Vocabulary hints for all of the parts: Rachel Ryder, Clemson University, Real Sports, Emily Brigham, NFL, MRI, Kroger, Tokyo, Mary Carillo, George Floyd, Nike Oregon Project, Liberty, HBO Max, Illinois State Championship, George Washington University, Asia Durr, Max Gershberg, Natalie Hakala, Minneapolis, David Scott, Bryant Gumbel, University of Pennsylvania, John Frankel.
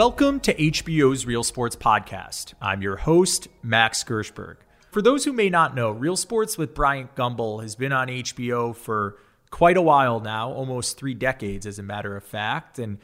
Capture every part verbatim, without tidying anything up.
Welcome to H B O's Real Sports podcast. I'm your host, Max Gershberg. For those who may not know, Real Sports with Bryant Gumbel has been on H B O for quite a while now, almost three decades as a matter of fact. And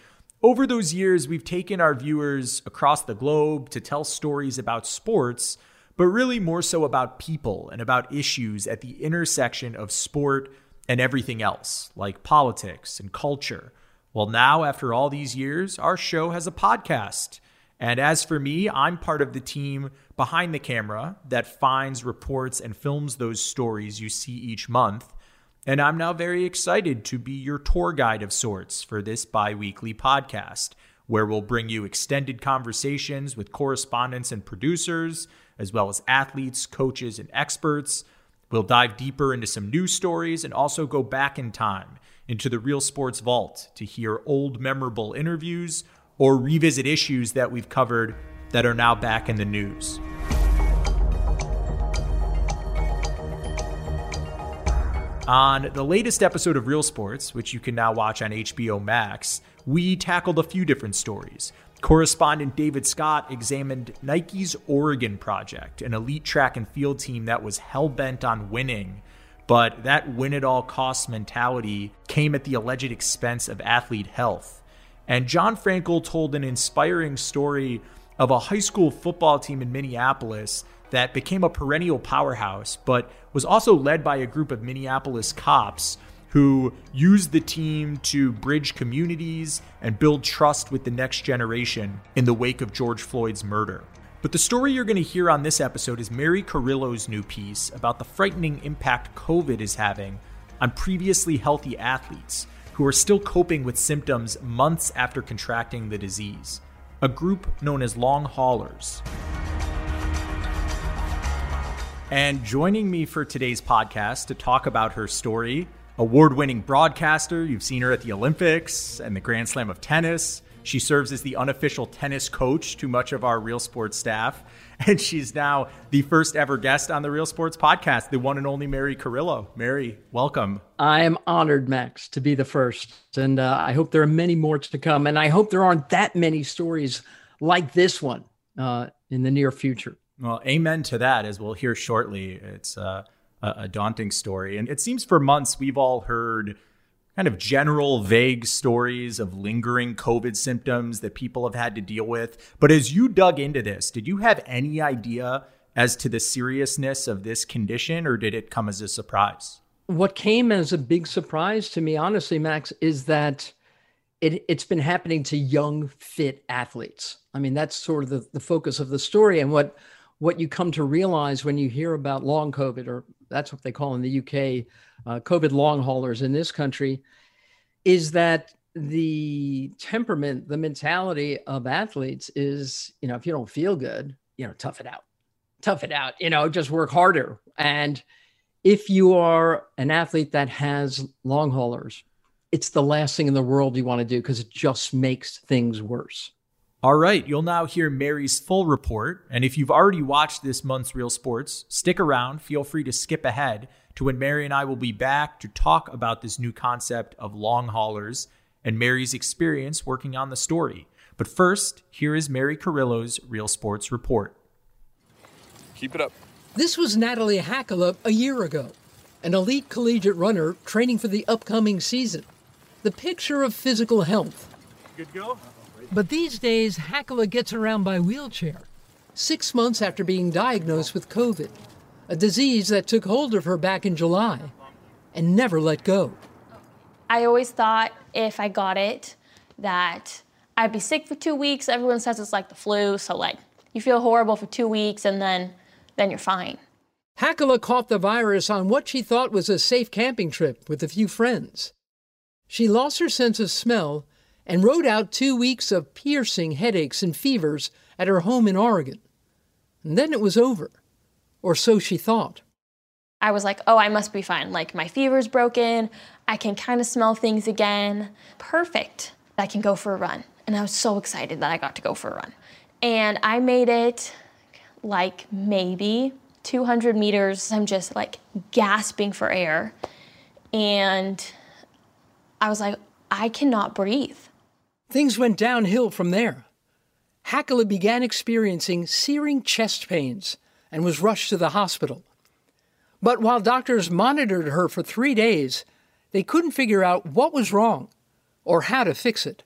over those years, we've taken our viewers across the globe to tell stories about sports, but really more so about people and about issues at the intersection of sport and everything else, like politics and culture. Well, now, after all these years, our show has a podcast. And as for me, I'm part of the team behind the camera that finds, reports, and films those stories you see each month. And I'm now very excited to be your tour guide of sorts for this bi-weekly podcast, where we'll bring you extended conversations with correspondents and producers, as well as athletes, coaches, and experts. We'll dive deeper into some news stories and also go back in time into the Real Sports Vault to hear old memorable interviews or revisit issues that we've covered that are now back in the news. On the latest episode of Real Sports, which you can now watch on H B O Max, we tackled a few different stories. Correspondent David Scott examined Nike's Oregon Project, an elite track and field team that was hell-bent on winning, but that win-at-all-costs mentality came at the alleged expense of athlete health. And John Frankel told an inspiring story of a high school football team in Minneapolis that became a perennial powerhouse, but was also led by a group of Minneapolis cops who used the team to bridge communities and build trust with the next generation in the wake of George Floyd's murder. But the story you're going to hear on this episode is Mary Carillo's new piece about the frightening impact COVID is having on previously healthy athletes who are still coping with symptoms months after contracting the disease, a group known as long haulers. And joining me for today's podcast to talk about her story, award-winning broadcaster. You've seen her at the Olympics and the Grand Slam of tennis. She serves as the unofficial tennis coach to much of our Real Sports staff. And she's now the first ever guest on the Real Sports podcast, the one and only Mary Carillo. Mary, welcome. I am honored, Max, to be the first. And uh, I hope there are many more to come. And I hope there aren't that many stories like this one uh, in the near future. Well, amen to that, as we'll hear shortly. It's uh, a daunting story. And it seems for months we've all heard kind of general vague stories of lingering COVID symptoms that people have had to deal with. But as you dug into this, did you have any idea as to the seriousness of this condition, or did it come as a surprise? What came as a big surprise to me, honestly, Max, is that it, it's been happening to young, fit athletes. I mean, that's sort of the, the focus of the story. And what, what you come to realize when you hear about long COVID, or that's what they call in the U K, uh, COVID long haulers in this country, is that the temperament, the mentality of athletes is, you know, if you don't feel good, you know, tough it out, tough it out, you know, just work harder. And if you are an athlete that has long haulers, it's the last thing in the world you want to do because it just makes things worse. All right, you'll now hear Mary's full report. And if you've already watched this month's Real Sports, stick around. Feel free to skip ahead to when Mary and I will be back to talk about this new concept of long haulers and Mary's experience working on the story. But first, here is Mary Carillo's Real Sports report. Keep it up. This was Natalie Hakala a year ago, an elite collegiate runner training for the upcoming season. The picture of physical health. Good go. But these days, Hakala gets around by wheelchair, six months after being diagnosed with COVID, a disease that took hold of her back in July and never let go. I always thought if I got it that I'd be sick for two weeks. Everyone says it's like the flu, so like you feel horrible for two weeks and then, then you're fine. Hakala caught the virus on what she thought was a safe camping trip with a few friends. She lost her sense of smell and rode out two weeks of piercing headaches and fevers at her home in Oregon. And then it was over, or so she thought. I was like, oh, I must be fine. Like, my fever's broken. I can kind of smell things again. Perfect. I can go for a run. And I was so excited that I got to go for a run. And I made it, like, maybe two hundred meters. I'm just, like, gasping for air. And I was like, I cannot breathe. Things went downhill from there. Hakala began experiencing searing chest pains and was rushed to the hospital. But while doctors monitored her for three days, they couldn't figure out what was wrong or how to fix it.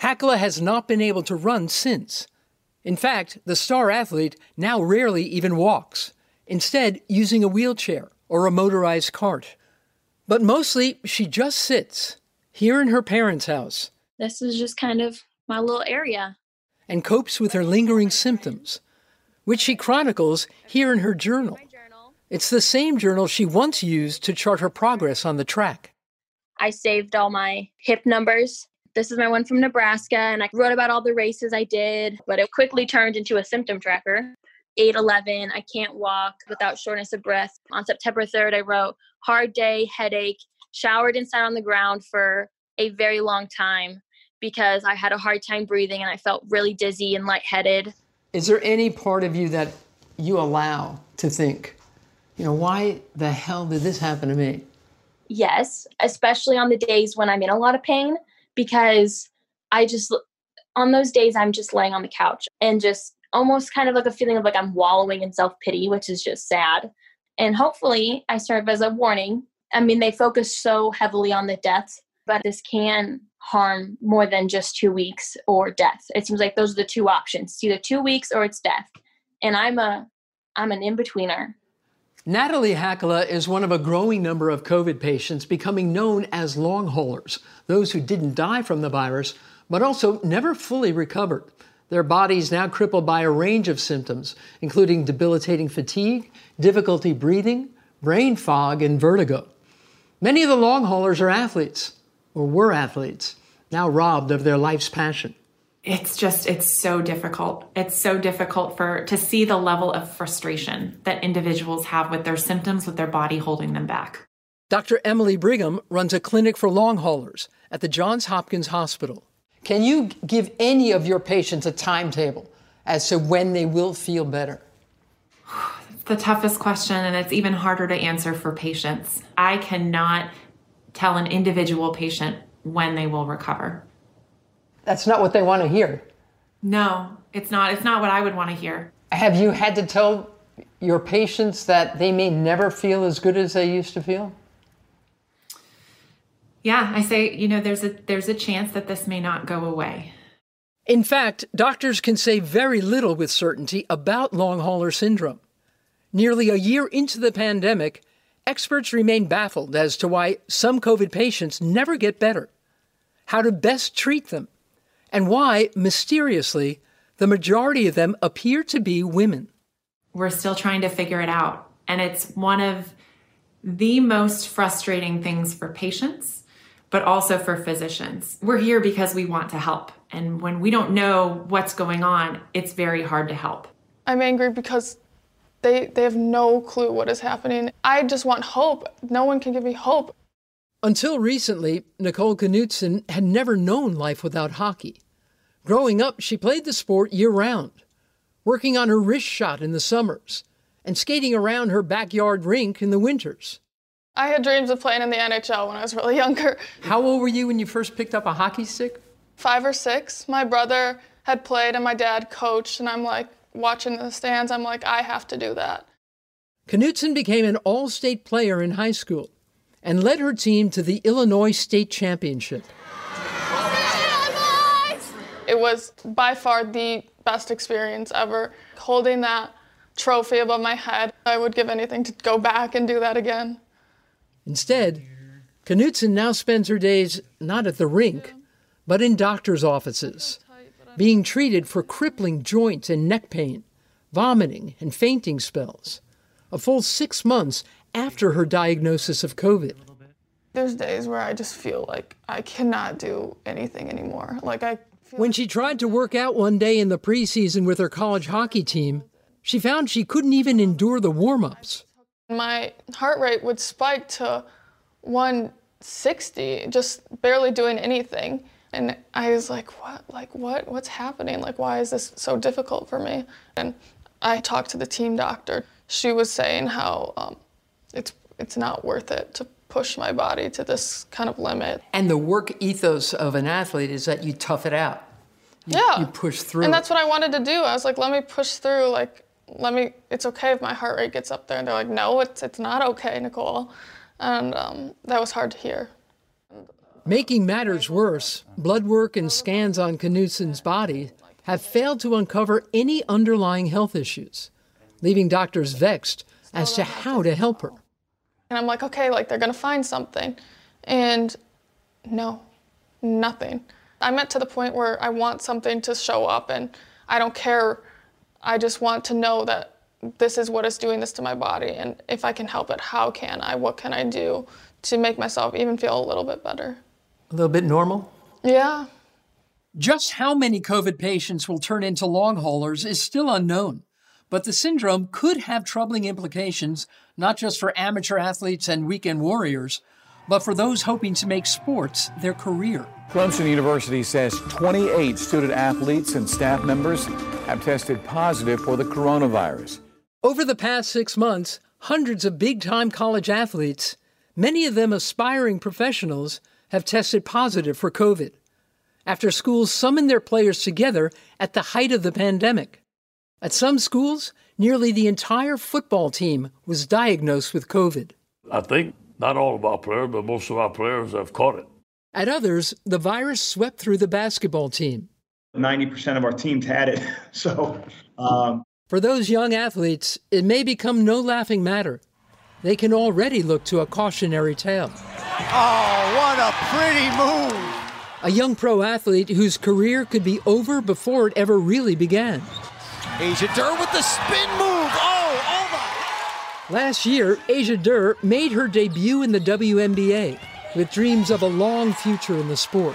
Hakala has not been able to run since. In fact, the star athlete now rarely even walks, instead using a wheelchair or a motorized cart. But mostly, she just sits here in her parents' house. This is just kind of my little area. And copes with her lingering symptoms, which she chronicles here in her journal. It's the same journal she once used to chart her progress on the track. I saved all my hip numbers. This is my one from Nebraska, and I wrote about all the races I did, but it quickly turned into a symptom tracker. eight eleven, I can't walk without shortness of breath. On September third, I wrote, hard day, headache, showered and sat on the ground for a very long time because I had a hard time breathing and I felt really dizzy and lightheaded. Is there any part of you that you allow to think, you know, why the hell did this happen to me? Yes, especially on the days when I'm in a lot of pain. Because I just, on those days, I'm just laying on the couch and just almost kind of like a feeling of like I'm wallowing in self-pity, which is just sad. And hopefully I serve as a warning. I mean, they focus so heavily on the deaths, but this can harm more than just two weeks or death. It seems like those are the two options. It's either two weeks or it's death. And I'm a, I'm an in-betweener. Natalie Hakala is one of a growing number of COVID patients becoming known as long haulers, those who didn't die from the virus, but also never fully recovered. Their bodies now crippled by a range of symptoms, including debilitating fatigue, difficulty breathing, brain fog, and vertigo. Many of the long haulers are athletes, or were athletes, now robbed of their life's passion. It's just, it's so difficult. It's so difficult for to see the level of frustration that individuals have with their symptoms, with their body holding them back. Doctor Emily Brigham runs a clinic for long haulers at the Johns Hopkins Hospital. Can you give any of your patients a timetable as to when they will feel better? It's the toughest question, and it's even harder to answer for patients. I cannot tell an individual patient when they will recover. That's not what they want to hear. No, it's not. It's not what I would want to hear. Have you had to tell your patients that they may never feel as good as they used to feel? Yeah, I say, you know, there's a there's a chance that this may not go away. In fact, doctors can say very little with certainty about long hauler syndrome. Nearly a year into the pandemic, experts remain baffled as to why some COVID patients never get better, how to best treat them, and why, mysteriously, the majority of them appear to be women. We're still trying to figure it out. And it's one of the most frustrating things for patients, but also for physicians. We're here because we want to help. And when we don't know what's going on, it's very hard to help. I'm angry because they, they have no clue what is happening. I just want hope. No one can give me hope. Until recently, Nicole Knudsen had never known life without hockey. Growing up, she played the sport year-round, working on her wrist shot in the summers and skating around her backyard rink in the winters. I had dreams of playing in the N H L when I was really younger. How old were you when you first picked up a hockey stick? Five or six. My brother had played and my dad coached, and I'm like, watching the stands, I'm like, I have to do that. Knudsen became an all-state player in high school and led her team to the Illinois State Championship. It was by far the best experience ever. Holding that trophy above my head, I would give anything to go back and do that again. Instead, Knudsen now spends her days not at the rink, but in doctors' offices, being treated for crippling joint and neck pain, vomiting and fainting spells, a full six months after her diagnosis of COVID. There's days where I just feel like I cannot do anything anymore. Like I. Feel when she tried to work out one day in the preseason with her college hockey team, she found she couldn't even endure the warm-ups. My heart rate would spike to one sixty, just barely doing anything. And I was like, what, like what, what's happening? Like, why is this so difficult for me? And I talked to the team doctor. She was saying how, um, It's it's not worth it to push my body to this kind of limit. And the work ethos of an athlete is that you tough it out. You, yeah. You push through. And that's what I wanted to do. I was like, let me push through. Like, let me, it's okay if my heart rate gets up there. And they're like, no, it's, it's not okay, Nicole. And um, that was hard to hear. Making matters worse, blood work and scans on Knudsen's body have failed to uncover any underlying health issues, leaving doctors vexed as to how to help her. And I'm like, okay, like they're gonna find something. And no, nothing. I'm at to the point where I want something to show up and I don't care. I just want to know that this is what is doing this to my body. And if I can help it, how can I? What can I do to make myself even feel a little bit better? A little bit normal? Yeah. Just how many COVID patients will turn into long haulers is still unknown, but the syndrome could have troubling implications, not just for amateur athletes and weekend warriors, but for those hoping to make sports their career. Clemson University says twenty-eight student athletes and staff members have tested positive for the coronavirus. Over the past six months, hundreds of big-time college athletes, many of them aspiring professionals, have tested positive for COVID after schools summoned their players together at the height of the pandemic. At some schools, nearly the entire football team was diagnosed with COVID. I think not all of our players, but most of our players have caught it. At others, the virus swept through the basketball team. ninety percent of our teams had it, so... Um... For those young athletes, it may become no laughing matter. They can already look to a cautionary tale. Oh, what a pretty move! A young pro athlete whose career could be over before it ever really began. Asia Durr with the spin move. Oh, oh my! Last year, Asia Durr made her debut in the W N B A with dreams of a long future in the sport.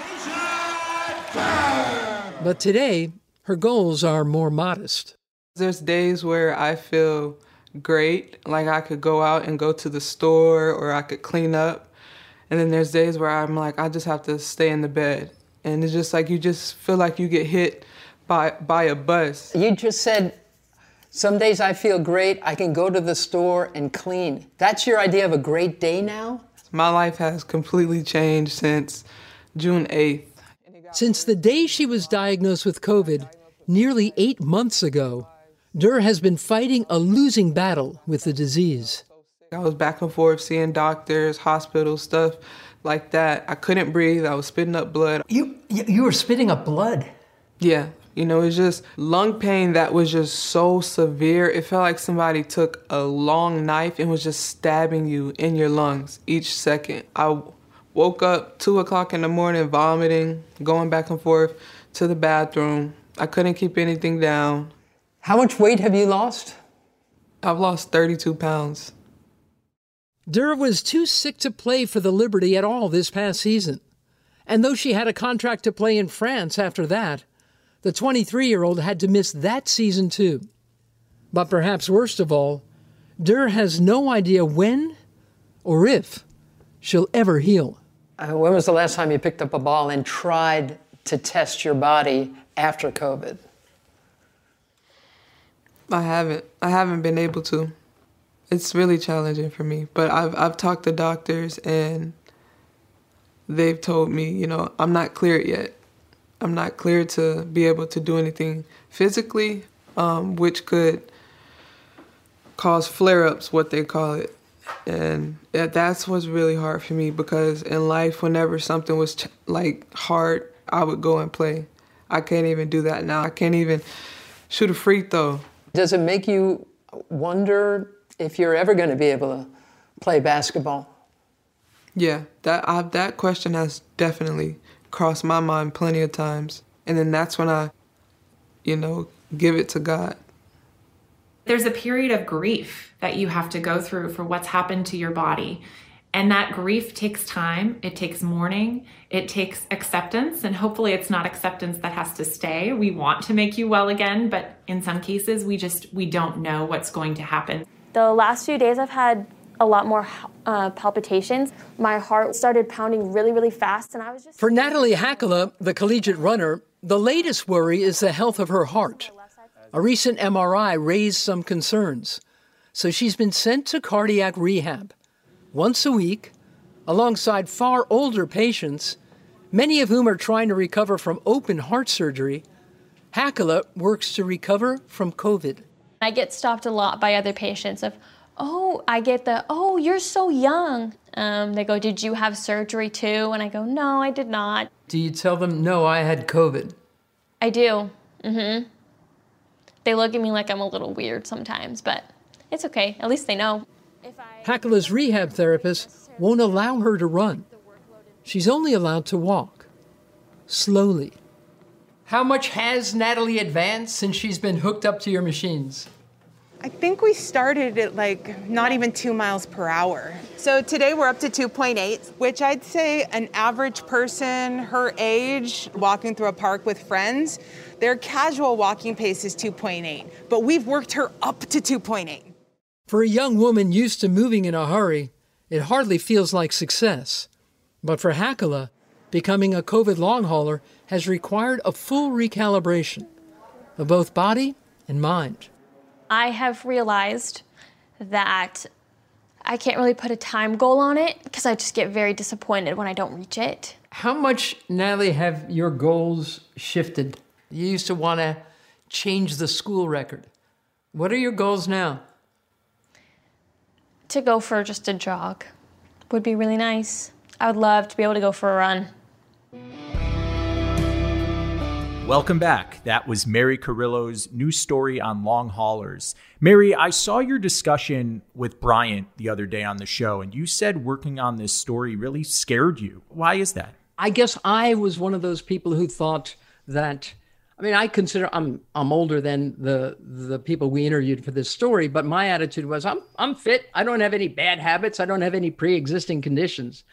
But today, her goals are more modest. There's days where I feel great, like I could go out and go to the store or I could clean up. And then there's days where I'm like, I just have to stay in the bed. And it's just like, you just feel like you get hit by by a bus. You just said, some days I feel great, I can go to the store and clean. That's your idea of a great day now? My life has completely changed since June eighth. Since the day she was diagnosed with COVID, nearly eight months ago, Durr has been fighting a losing battle with the disease. I was back and forth seeing doctors, hospitals, stuff like that. I couldn't breathe. I was spitting up blood. You you were spitting up blood? Yeah. You know, it's just lung pain that was just so severe. It felt like somebody took a long knife and was just stabbing you in your lungs each second. I woke up two o'clock in the morning vomiting, going back and forth to the bathroom. I couldn't keep anything down. How much weight have you lost? I've lost thirty-two pounds. Durr was too sick to play for the Liberty at all this past season. And though she had a contract to play in France after that, the twenty-three-year-old had to miss that season too. But perhaps worst of all, Durr has no idea when or if she'll ever heal. Uh, when was the last time you picked up a ball and tried to test your body after COVID? I haven't. I haven't been able to. It's really challenging for me, but I've I've talked to doctors and they've told me, you know, I'm not cleared yet. I'm not cleared to be able to do anything physically, um, which could cause flare-ups, what they call it. And that's what's really hard for me because in life, whenever something was ch- like hard, I would go and play. I can't even do that now. I can't even shoot a free throw. Does it make you wonder if you're ever going to be able to play basketball? Yeah, that I, that question has definitely crossed my mind plenty of times. And then that's when I, you know, give it to God. There's a period of grief that you have to go through for what's happened to your body. And that grief takes time, it takes mourning, it takes acceptance, and hopefully it's not acceptance that has to stay. We want to make you well again, but in some cases we just, we don't know what's going to happen. The last few days I've had a lot more uh, palpitations. My heart started pounding really, really fast, and I was just... For Natalie Hakala, the collegiate runner, the latest worry is the health of her heart. A recent M R I raised some concerns, so she's been sent to cardiac rehab once a week, alongside far older patients, many of whom are trying to recover from open heart surgery Hakala works to recover from COVID. I get stopped a lot by other patients of, oh, I get the, oh, you're so young. Um, they go, did you have surgery too? And I go, no, I did not. Do you tell them, no, I had COVID? I do. Mm-hmm. They look at me like I'm a little weird sometimes, but it's okay. At least they know. Hakala's rehab therapist won't allow her to run. She's only allowed to walk, slowly. How much has Natalie advanced since she's been hooked up to your machines? I think we started at like not even two miles per hour. So today we're up to two point eight, which I'd say an average person her age walking through a park with friends, their casual walking pace is two point eight, but we've worked her up to two point eight. For a young woman used to moving in a hurry, it hardly feels like success. But for Hakala, becoming a COVID long hauler has required a full recalibration of both body and mind. I have realized that I can't really put a time goal on it because I just get very disappointed when I don't reach it. How much, Natalie, have your goals shifted? You used to want to change the school record. What are your goals now? To go for just a jog would be really nice. I would love to be able to go for a run. Welcome back. That was Mary Carillo's new story on long haulers. Mary, I saw your discussion with Bryant the other day on the show, and you said working on this story really scared you. Why is that? I guess I was one of those people who thought that, I mean, I consider I'm I'm older than the the people we interviewed for this story, but my attitude was I'm I'm fit. I don't have any bad habits. I don't have any pre-existing conditions.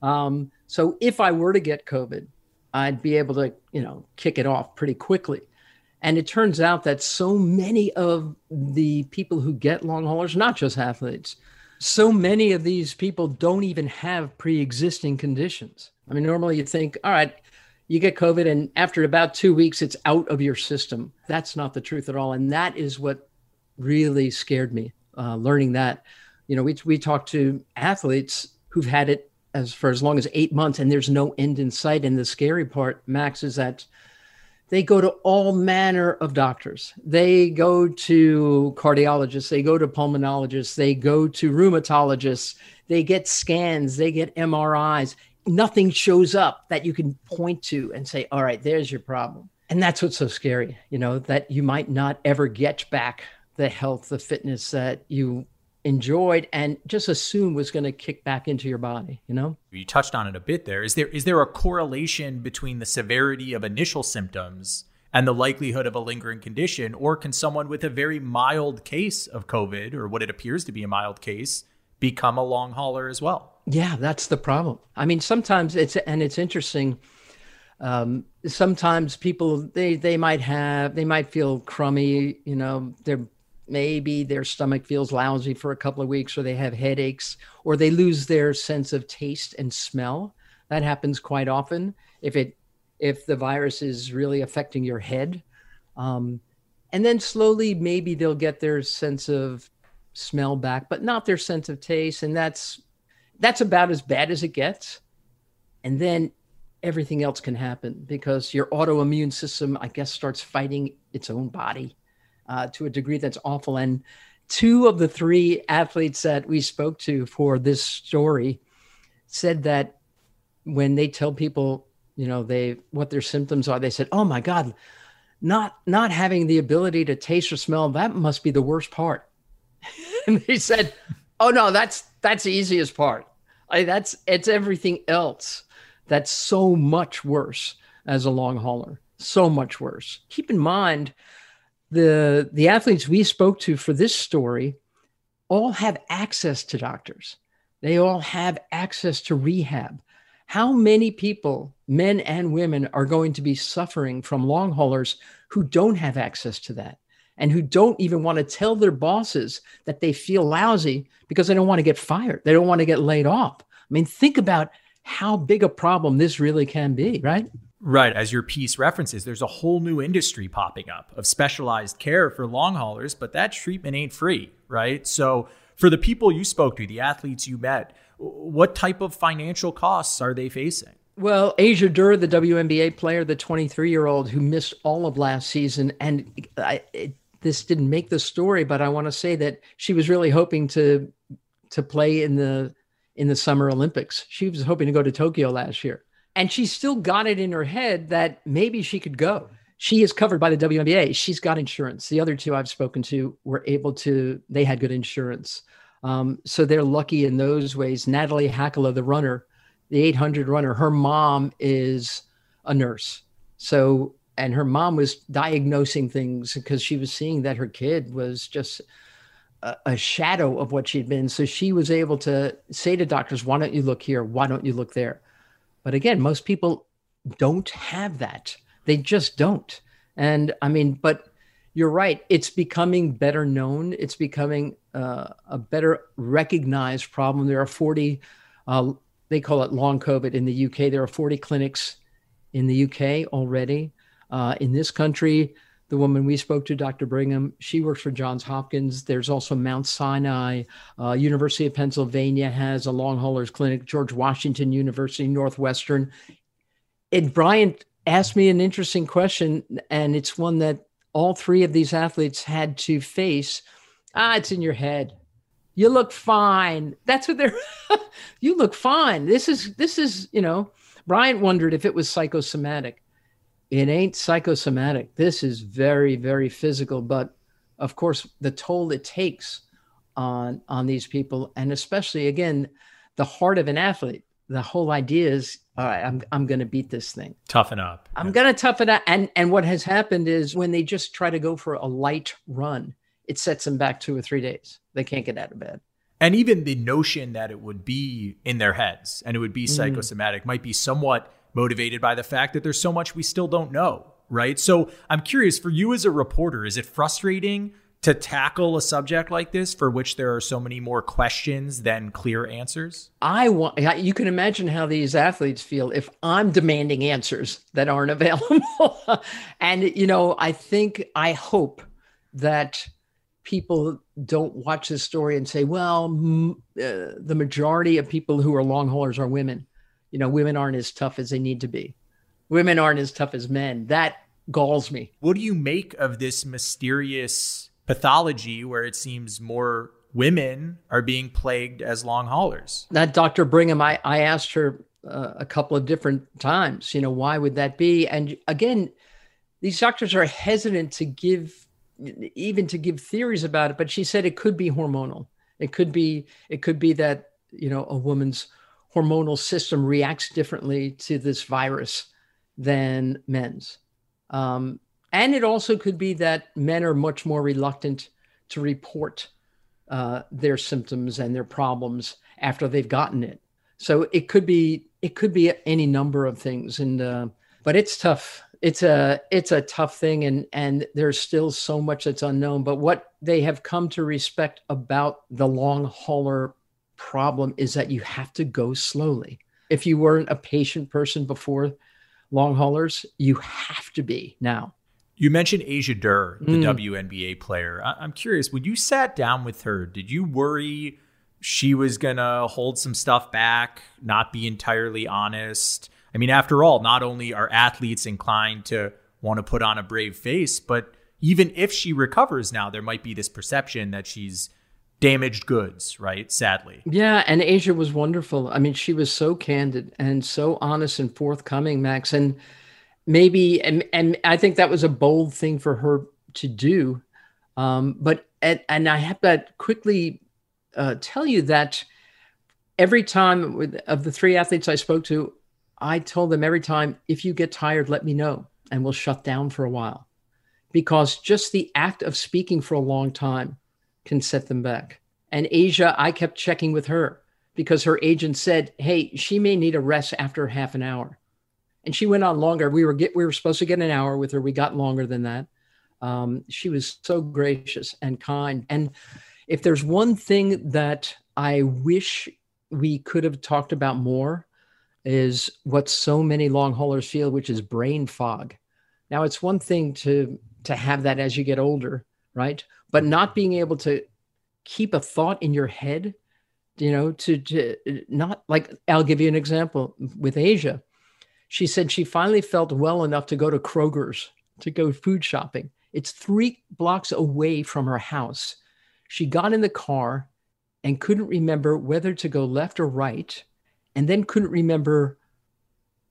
Um, so if I were to get COVID, I'd be able to, you know, kick it off pretty quickly. And it turns out that so many of the people who get long haulers, not just athletes, so many of these people don't even have pre-existing conditions. I mean, normally you think, all right, you get COVID and after about two weeks, it's out of your system. That's not the truth at all. And that is what really scared me, uh, learning that. You know, we we talked to athletes who've had it as for as long as eight months, and there's no end in sight. And the scary part, Max, is that they go to all manner of doctors. They go to cardiologists, they go to pulmonologists, they go to rheumatologists, they get scans, they get M R Is. Nothing shows up that you can point to and say, all right, there's your problem. And that's what's so scary, you know, that you might not ever get back the health, the fitness that you enjoyed and just assumed was going to kick back into your body, you know? You touched on it a bit there. Is there is there a correlation between the severity of initial symptoms and the likelihood of a lingering condition, or can someone with a very mild case of COVID, or what it appears to be a mild case, become a long hauler as well? Yeah, that's the problem. I mean, sometimes it's, and it's interesting, um, sometimes people, they they might have, they might feel crummy, you know, they're maybe their stomach feels lousy for a couple of weeks, or they have headaches, or they lose their sense of taste and smell. That happens quite often if it if the virus is really affecting your head. Um, and then slowly, maybe they'll get their sense of smell back, but not their sense of taste. And that's that's about as bad as it gets. And then everything else can happen because your autoimmune system, I guess, starts fighting its own body. Uh, to a degree that's awful. And two of the three athletes that we spoke to for this story said that when they tell people, you know, they what their symptoms are, they said, oh my God, not not having the ability to taste or smell, that must be the worst part. And they said, oh no, that's that's the easiest part. I, that's it's everything else that's so much worse as a long hauler, so much worse. Keep in mind, The the athletes we spoke to for this story all have access to doctors. They all have access to rehab. How many people, men and women, are going to be suffering from long haulers who don't have access to that and who don't even want to tell their bosses that they feel lousy because they don't want to get fired. They don't want to get laid off. I mean, think about how big a problem this really can be, right? Right. As your piece references, there's a whole new industry popping up of specialized care for long haulers, but that treatment ain't free, right? So for the people you spoke to, the athletes you met, what type of financial costs are they facing? Well, Asia Durr, the W N B A player, the twenty-three-year-old who missed all of last season, and I, it, this didn't make the story, but I want to say that she was really hoping to to play in the in the Summer Olympics. She was hoping to go to Tokyo last year, and she still got it in her head that maybe she could go. She is covered by the W N B A. She's got insurance. The other two I've spoken to were able to, they had good insurance. Um, so they're lucky in those ways. Natalie Hakala, the runner, the eight hundred runner, her mom is a nurse. So, and her mom was diagnosing things because she was seeing that her kid was just a, a shadow of what she'd been. So she was able to say to doctors, why don't you look here? Why don't you look there? But again, most people don't have that. They just don't. And I mean, but you're right. It's becoming better known. It's becoming uh, a better recognized problem. There are forty, uh, they call it long COVID in the U K. There are forty clinics in the U K already. Uh, in this country, the woman we spoke to, Doctor Brigham, she works for Johns Hopkins. There's also Mount Sinai. Uh, University of Pennsylvania has a long haulers clinic, George Washington University, Northwestern. And Bryant asked me an interesting question, and it's one that all three of these athletes had to face. Ah, it's in your head. You look fine. That's what they're, you look fine. This is, this is, you know, Bryant wondered if it was psychosomatic. It ain't psychosomatic. This is very, very physical, but of course the toll it takes on, on these people. And especially again, the heart of an athlete, the whole idea is, all right, I'm I'm going to beat this thing. Toughen up. I'm yeah. going to toughen up. And and what has happened is when they just try to go for a light run, it sets them back two or three days. They can't get out of bed. And even the notion that it would be in their heads and it would be psychosomatic mm. might be somewhat motivated by the fact that there's so much we still don't know, right? So I'm curious, for you as a reporter, is it frustrating to tackle a subject like this for which there are so many more questions than clear answers? I want, you can imagine how these athletes feel if I'm demanding answers that aren't available. And, you know, I think, I hope that people don't watch this story and say, well, m- uh, the majority of people who are long haulers are women. You know, women aren't as tough as they need to be. Women aren't as tough as men. That galls me. What do you make of this mysterious pathology where it seems more women are being plagued as long haulers? That Doctor Brigham, I, I asked her uh, a couple of different times, you know, why would that be? And again, these doctors are hesitant to give, even to give theories about it, but she said it could be hormonal. It could be, it could be that, you know, a woman's hormonal system reacts differently to this virus than men's. Um, And it also could be that men are much more reluctant to report uh, their symptoms and their problems after they've gotten it. So it could be it could be any number of things. And uh, but it's tough. It's a it's a tough thing, and and there's still so much that's unknown. But what they have come to respect about the long hauler problem is that you have to go slowly. If you weren't a patient person before long haulers, you have to be now. You mentioned Asia Durr, the mm. W N B A player. I- I'm curious, when you sat down with her, did you worry she was going to hold some stuff back, not be entirely honest? I mean, after all, not only are athletes inclined to want to put on a brave face, but even if she recovers now, there might be this perception that she's damaged goods, right? Sadly. Yeah, and Asia was wonderful. I mean, she was so candid and so honest and forthcoming, Max. And Maybe, and, and I think that was a bold thing for her to do. Um, but, and, and I have to quickly uh, tell you that every time with, of the three athletes I spoke to, I told them every time, if you get tired, let me know and we'll shut down for a while. Because just the act of speaking for a long time can set them back. And Asia, I kept checking with her because her agent said, hey, she may need a rest after half an hour. And she went on longer. We were get, we were supposed to get an hour with her. We got longer than that. Um, she was so gracious and kind. And if there's one thing that I wish we could have talked about more is what so many long haulers feel, which is brain fog. Now, it's one thing to to have that as you get older, right? But not being able to keep a thought in your head, you know, to, to not like, I'll give you an example with Asia. She said she finally felt well enough to go to Kroger's to go food shopping. It's three blocks away from her house. She got in the car and couldn't remember whether to go left or right, and then couldn't remember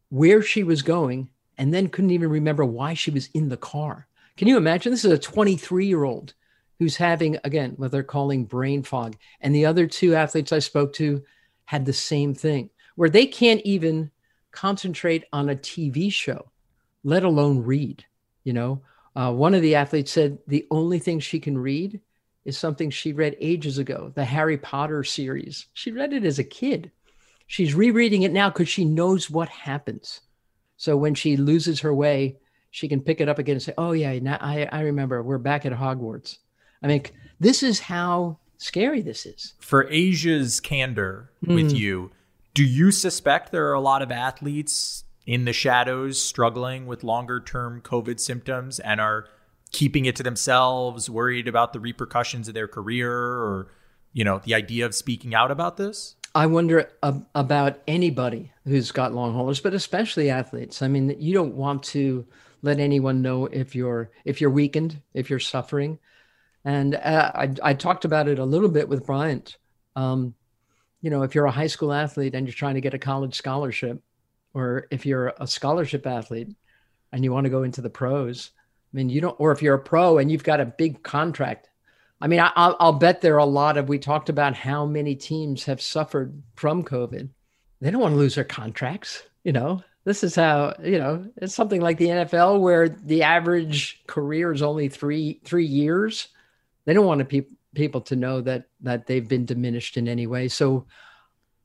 where she was going, and then couldn't even remember why she was in the car. Can you imagine? This is a twenty-three-year-old who's having, again, what they're calling brain fog. And the other two athletes I spoke to had the same thing, where they can't even concentrate on a T V show, let alone read. You know, uh, one of the athletes said the only thing she can read is something she read ages ago, the Harry Potter series. She read it as a kid. She's rereading it now because she knows what happens. So when she loses her way, she can pick it up again and say, oh, yeah, now I, I remember. We're back at Hogwarts. I mean, this is how scary this is. For Asia's candor mm. with you, do you suspect there are a lot of athletes in the shadows struggling with longer-term COVID symptoms and are keeping it to themselves, worried about the repercussions of their career or, you know, the idea of speaking out about this? I wonder ab- about anybody who's got long haulers, but especially athletes. I mean, you don't want to let anyone know if you're if you're weakened, if you're suffering. And uh, I, I talked about it a little bit with Bryant. Um, you know, if you're a high school athlete and you're trying to get a college scholarship, or if you're a scholarship athlete and you want to go into the pros, I mean, you don't, or if you're a pro and you've got a big contract. I mean, I, I'll, I'll bet there are a lot of, we talked about how many teams have suffered from COVID. They don't want to lose their contracts. You know, this is how, you know, it's something like the N F L where the average career is only three, three years. They don't want pe- people to know that, that they've been diminished in any way. So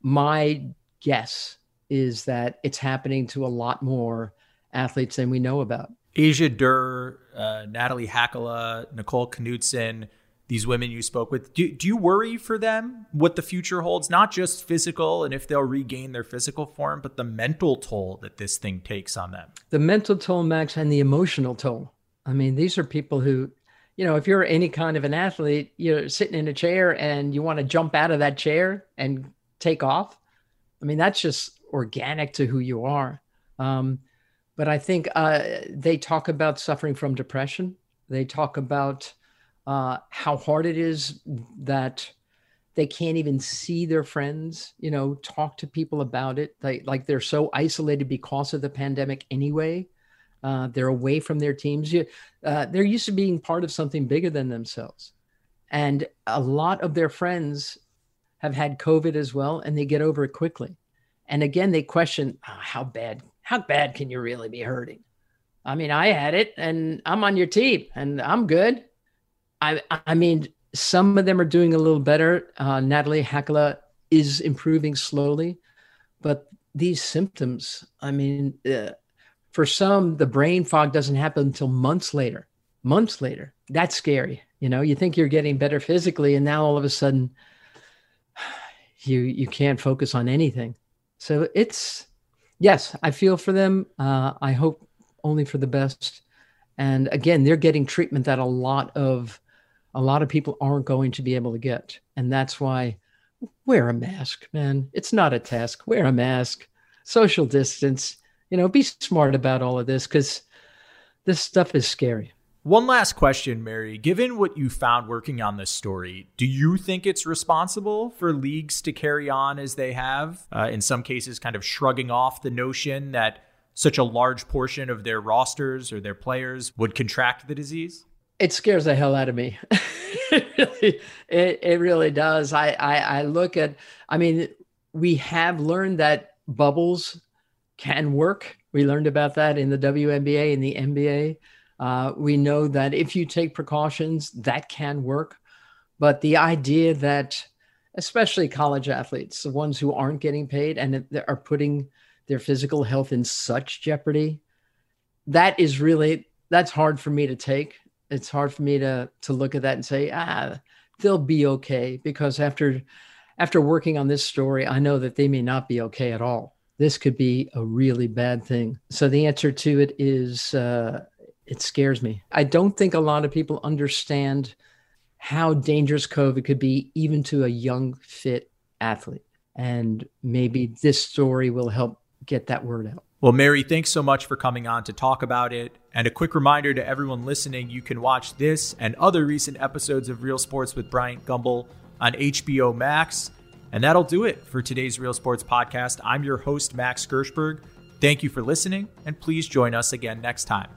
my guess is that it's happening to a lot more athletes than we know about. Asia Durr, uh, Natalie Hakala, Nicole Knudsen, these women you spoke with, do, do you worry for them what the future holds? Not just physical and if they'll regain their physical form, but the mental toll that this thing takes on them. The mental toll, Max, and the emotional toll. I mean, these are people who, you know, if you're any kind of an athlete, you're sitting in a chair and you want to jump out of that chair and take off. I mean, that's just organic to who you are. Um, But I think uh, they talk about suffering from depression. They talk about uh, how hard it is that they can't even see their friends, you know, talk to people about it. They, like they're so isolated because of the pandemic anyway. Uh, they're away from their teams. You, uh, they're used to being part of something bigger than themselves. And a lot of their friends have had COVID as well, and they get over it quickly. And again, they question, oh, how bad How bad can you really be hurting? I mean, I had it and I'm on your team and I'm good. I I mean, some of them are doing a little better. Uh, Natalie Hakala is improving slowly, but these symptoms, I mean, uh, for some, the brain fog doesn't happen until months later, months later. That's scary. You know, you think you're getting better physically and now all of a sudden you you can't focus on anything. So it's... Yes, I feel for them. Uh, I hope only for the best. And again, they're getting treatment that a lot of a lot of people aren't going to be able to get. And that's why wear a mask, man. It's not a task. Wear a mask, social distance, you know, be smart about all of this because this stuff is scary. One last question, Mary. Given what you found working on this story, do you think it's responsible for leagues to carry on as they have, uh, in some cases kind of shrugging off the notion that such a large portion of their rosters or their players would contract the disease? It scares the hell out of me. it, really, it, it really does. I, I, I look at, I mean, we have learned that bubbles can work. We learned about that in the W N B A and the N B A. Uh, we know that if you take precautions, that can work. But the idea that especially college athletes, the ones who aren't getting paid and are putting their physical health in such jeopardy, that is really, that's hard for me to take. It's hard for me to to look at that and say, ah, they'll be okay. Because after after working on this story, I know that they may not be okay at all. This could be a really bad thing. So the answer to it is... Uh, It scares me. I don't think a lot of people understand how dangerous COVID could be even to a young, fit athlete. And maybe this story will help get that word out. Well, Mary, thanks so much for coming on to talk about it. And a quick reminder to everyone listening, you can watch this and other recent episodes of Real Sports with Bryant Gumbel on H B O Max. And that'll do it for today's Real Sports podcast. I'm your host, Max Gershberg. Thank you for listening, and please join us again next time.